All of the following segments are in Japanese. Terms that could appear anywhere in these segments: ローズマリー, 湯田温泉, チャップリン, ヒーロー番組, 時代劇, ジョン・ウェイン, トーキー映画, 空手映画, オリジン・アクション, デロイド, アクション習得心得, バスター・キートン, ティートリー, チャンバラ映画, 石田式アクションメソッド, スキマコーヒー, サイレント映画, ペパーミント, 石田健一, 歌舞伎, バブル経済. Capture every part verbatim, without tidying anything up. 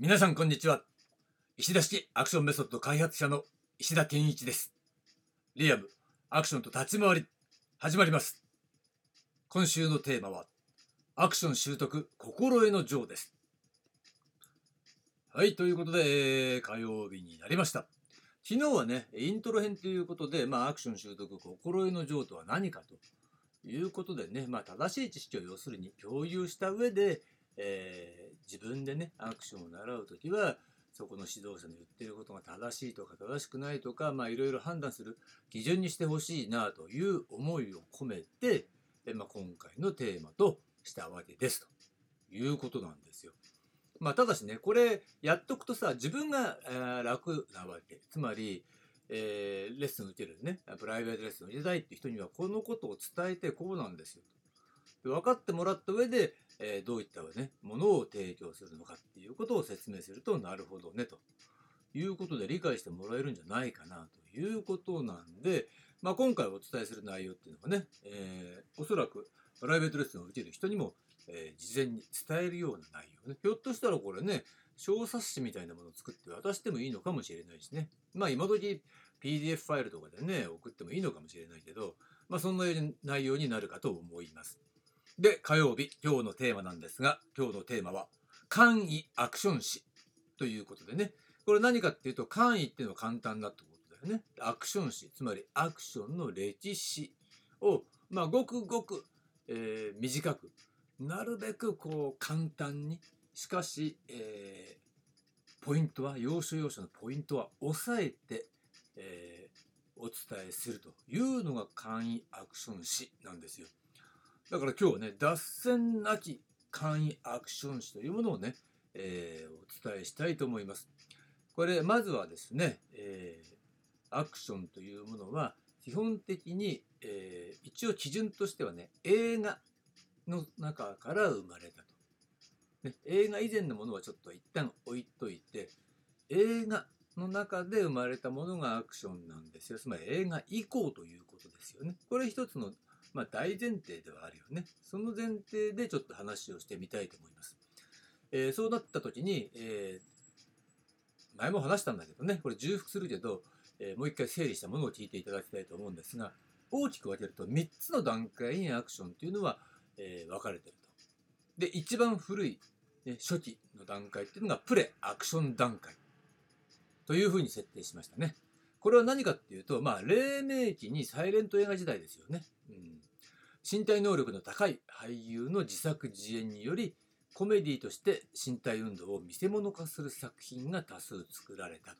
皆さんこんにちは。石田式アクションメソッド開発者の石田健一です。リアム、アクションと立ち回り、始まります。今週のテーマは、アクション習得心得の上です。はい、ということで、えー、火曜日になりました。昨日はね、イントロ編ということで、まあ、アクション習得心得の上とは何かということでね、まあ、正しい知識を要するに共有した上で、えー、自分でねアクションを習うときはそこの指導者の言っていることが正しいとか正しくないとか、まあいろいろ判断する基準にしてほしいなという思いを込めて、え、まあ、今回のテーマとしたわけですということなんですよ。まあ、ただしねこれやっとくとさ自分が、えー、楽なわけ、つまり、えー、レッスンを受けるねプライベートレッスンを受けたいって人にはこのことを伝えてこうなんですよと分かってもらった上でえー、どういったねものを提供するのかっていうことを説明するとなるほどねということで理解してもらえるんじゃないかなということなんで、まあ、今回お伝えする内容っていうのはね、えー、おそらくプライベートレッスンを受ける人にも、えー、事前に伝えるような内容ね。ひょっとしたらこれね小冊子みたいなものを作って渡してもいいのかもしれないしね、まあ今時 ピーディーエフ ファイルとかでね送ってもいいのかもしれないけど、まあ、そんな内容になるかと思います。で、火曜日、今日のテーマなんですが、今日のテーマは、簡易アクション誌ということでね。これ何かっていうと、簡易っていうのは簡単だってことだよね。アクション誌、つまりアクションの歴史を、まあ、ごくごく、えー、短く、なるべくこう簡単に、しかし、えー、ポイントは、要所要所のポイントは抑えて、えー、お伝えするというのが簡易アクション誌なんですよ。だから今日はね、脱線なき簡易アクション誌というものをね、えー、お伝えしたいと思います。これ、まずはですね、えー、アクションというものは、基本的に、えー、一応基準としてはね、映画の中から生まれたと、ね。映画以前のものはちょっと一旦置いといて、映画の中で生まれたものがアクションなんですよ。つまり映画以降ということですよね。これ一つのまあ、大前提ではあるよね。その前提でちょっと話をしてみたいと思います。えー、そうなった時に、えー、前も話したんだけどね、これ重複するけど、えー、もう一回整理したものを聞いていただきたいと思うんですが、大きく分けるとみっつの段階にアクションというのは、えー、分かれていると。で、一番古い、ね、初期の段階っていうのがプレアクション段階というふうに設定しましたね。これは何かっていうと、まあ、黎明期にサイレント映画時代ですよね。うん、身体能力の高い俳優の自作自演によりコメディとして身体運動を見せ物化する作品が多数作られたと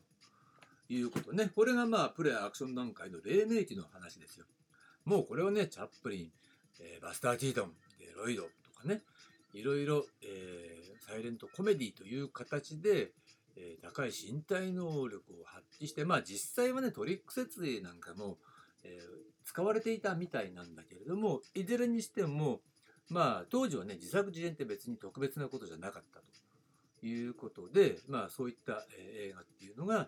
いうことね。これがまあプレアクション段階の黎明期の話ですよ。もうこれはねチャップリン、えー、バスター・キートン、デロイドとかねいろいろ、えー、サイレントコメディという形で高い身体能力を発揮して、まあ実際はねトリック設営なんかも、えー、使われていたみたいなんだけれども、いずれにしてもまあ当時はね自作自演って別に特別なことじゃなかったということで、まあそういった、えー、映画っていうのが、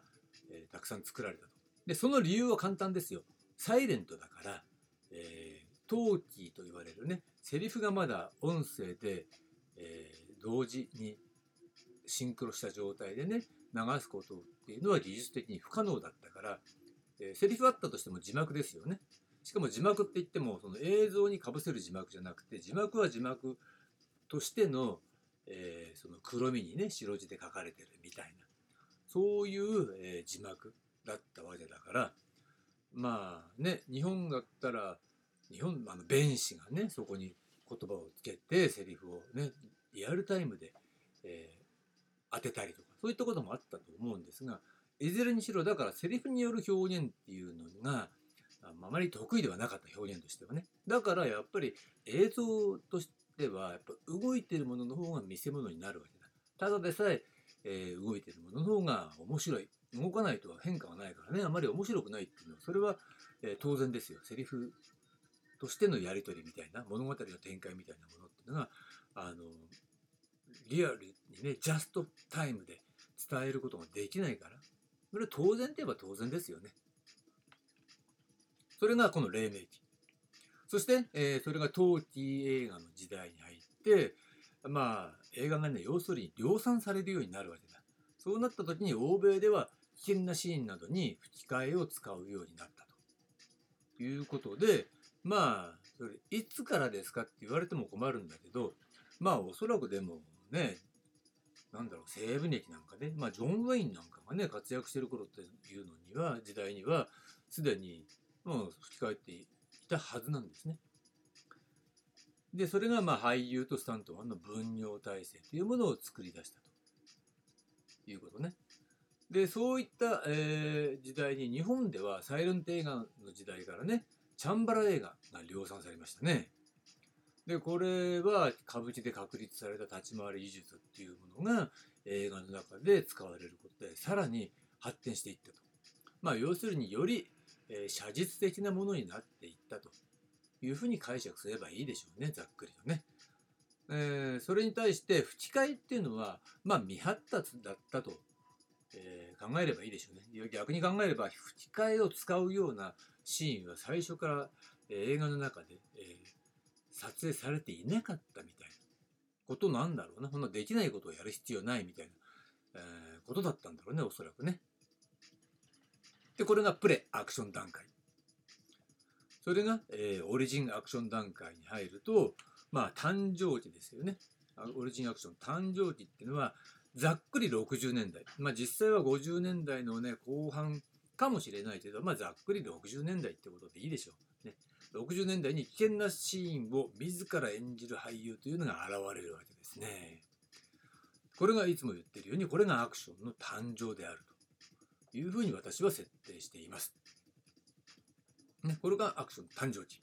えー、たくさん作られたと。でその理由は簡単ですよ。サイレントだから、えー、トーキーと言われるねセリフがまだ音声で、えー、同時にシンクロした状態でね流すことっていうのは技術的に不可能だったから、えー、セリフあったとしても字幕ですよね。しかも字幕って言ってもその映像にかぶせる字幕じゃなくて字幕は字幕としての、えー、その黒みにね白字で書かれてるみたいなそういう、えー、字幕だったわけだからまあね日本だったら日本あの弁士がねそこに言葉をつけてセリフをねリアルタイムで、えー当てたりとかそういったこともあったと思うんですが、いずれにしろだからセリフによる表現っていうのがあまり得意ではなかった表現としてはね。だからやっぱり映像としてはやっぱ動いてるものの方が見せ物になるわけだ。ただでさええ動いてるものの方が面白い。動かないとは変化がないからねあまり面白くないっていうのはそれはえ当然ですよ。セリフとしてのやり取りみたいな物語の展開みたいなものっていうのがあのリアルにねジャストタイムで伝えることができないからそれは当然といえば当然ですよね。それがこの黎明期。そして、えー、それが冬季映画の時代に入ってまあ映画がね要するに量産されるようになるわけだ。そうなった時に欧米では危険なシーンなどに吹き替えを使うようになったということで、まあそれいつからですかって言われても困るんだけど、まあおそらくでもね、なんだろう、西部劇なんかね、まあ、ジョン・ウェインなんかがね活躍してる頃っていうのには時代にはすでにもう吹き替えていたはずなんですね。でそれがまあ俳優とスタントマンの分業体制というものを作り出したということね。でそういった、えー、時代に日本ではサイレント映画の時代からねチャンバラ映画が量産されましたね。でこれは歌舞伎で確立された立ち回り技術っていうものが映画の中で使われることでさらに発展していったと。まあ要するにより、えー、写実的なものになっていったというふうに解釈すればいいでしょうね、ざっくりとね。えー、それに対して吹き替えっていうのはまあ未発達だったと、えー、考えればいいでしょうね。逆に考えれば吹き替えを使うようなシーンは最初から、えー、映画の中で、えー、撮影されていなかったみたいなことなんだろうな。そんなできないことをやる必要ないみたいな、えー、ことだったんだろうね、おそらくね。でこれがプレアクション段階、それが、えー、オリジンアクション段階に入ると、まあ誕生期ですよね。オリジンアクション誕生期っていうのはざっくりろくじゅうねんだい、まあ実際はごじゅうねんだいのね後半かもしれないけど、まあざっくりろくじゅうねんだいってことでいいでしょうね。ろくじゅうねんだいに危険なシーンを自ら演じる俳優というのが現れるわけですね。これがいつも言ってるように、これがアクションの誕生であるというふうに私は設定しています。ね、これがアクションの誕生期。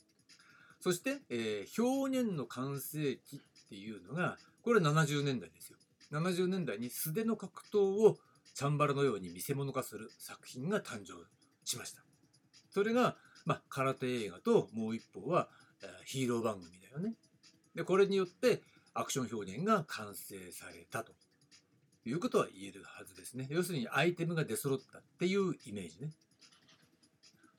そして、えー、表現の完成期っていうのが、これはななじゅうねんだいですよ。ななじゅうねんだいに素手の格闘をチャンバラのように見せ物化する作品が誕生しました。それが、まあ、空手映画ともう一方は、えー、ヒーロー番組だよね。でこれによってアクション表現が完成されたということは言えるはずですね。要するにアイテムが出揃ったっていうイメージね。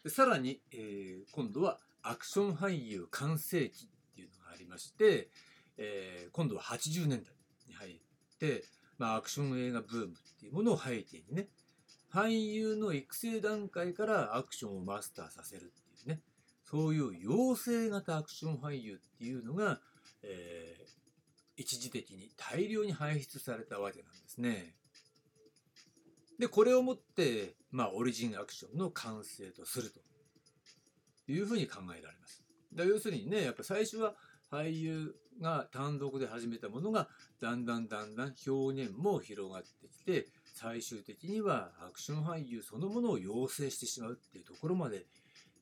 でさらに、えー、今度はアクション俳優完成期っていうのがありまして、えー、今度ははちじゅうねんだいに入って、まあ、アクション映画ブームっていうものを背景にね、俳優の育成段階からアクションをマスターさせるっていうね、そういう養成型アクション俳優っていうのが、えー、一時的に大量に輩出されたわけなんですね。でこれをもって、まあ、オリジンアクションの完成とするというふうに考えられます。だ要するにね、やっぱ最初は俳優が単独で始めたものがだんだんだんだん表現も広がってきて、最終的にはアクション俳優そのものを養成してしまうっていうところまで、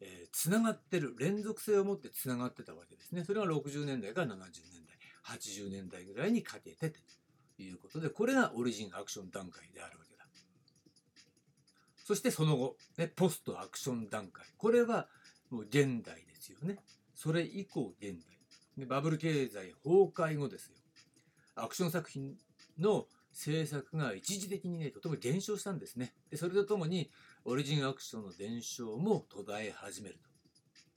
えー、つながってる、連続性を持ってつながってたわけですね。それがろくじゅうねんだいからななじゅうねんだい、はちじゅうねんだいぐらいにかけてということで、これがオリジンアクション段階であるわけだ。そしてその後、ね、ポストアクション段階、これはもう現代ですよね。それ以降現代で、バブル経済崩壊後ですよ。アクション作品の制作が一時的にねとても減少したんですね。でそれとともにオリジンアクションの伝承も途絶え始める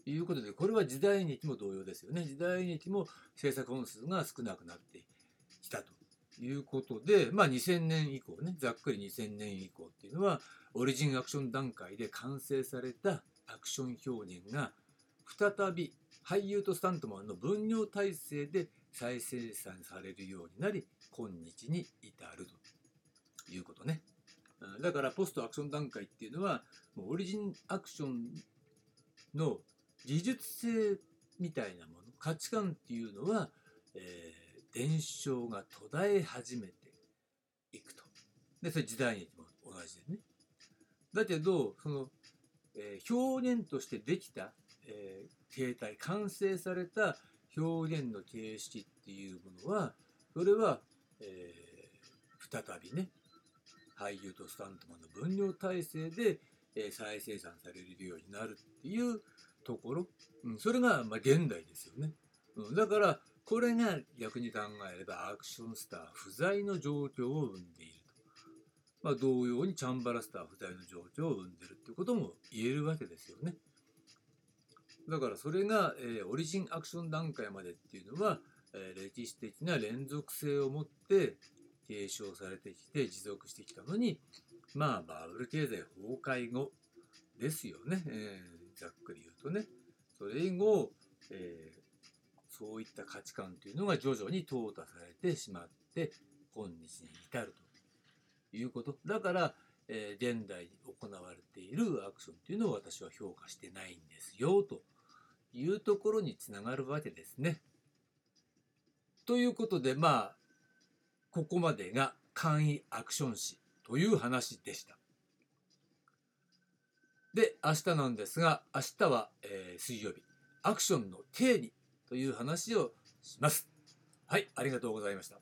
ということで、これは時代劇も同様ですよね。時代劇も制作本数が少なくなってきたということで、まあにせんねん以降ね、ざっくりにせんねん以降っていうのはオリジンアクション段階で完成されたアクション表現が再び俳優とスタントマンの分業体制で再生産されるようになり、今日に至るということね。だからポストアクション段階っていうのはもうオリジンアクションの技術性みたいなもの、価値観っていうのは、えー、伝承が途絶え始めていくと。でそれ時代劇も同じでね。だけどその、えー、表現としてできた、えー、形態、完成された表現の形式っていうものは、それは、えー、再びね俳優とスタントマンの分業体制で、えー、再生産されるようになるっていうところ、うん、それが、まあ、現代ですよね、うん、だからこれが逆に考えればアクションスター不在の状況を生んでいると、まあ、同様にチャンバラスター不在の状況を生んでるってことも言えるわけですよね。だからそれが、えー、オリジンアクション段階までっていうのは、えー、歴史的な連続性を持って提唱されてきて持続してきたのに、まあバブル経済崩壊後ですよね、えー、ざっくり言うとね。それ以後、えー、そういった価値観というのが徐々に淘汰されてしまって今日に至るということだから、えー、現代に行われているアクションというのを私は評価してないんですよというところにつながるわけですね。ということで、まあここまでが簡易アクション史という話でした。で、明日なんですが、明日は、えー、水曜日、アクションの定義という話をします。はい、ありがとうございました。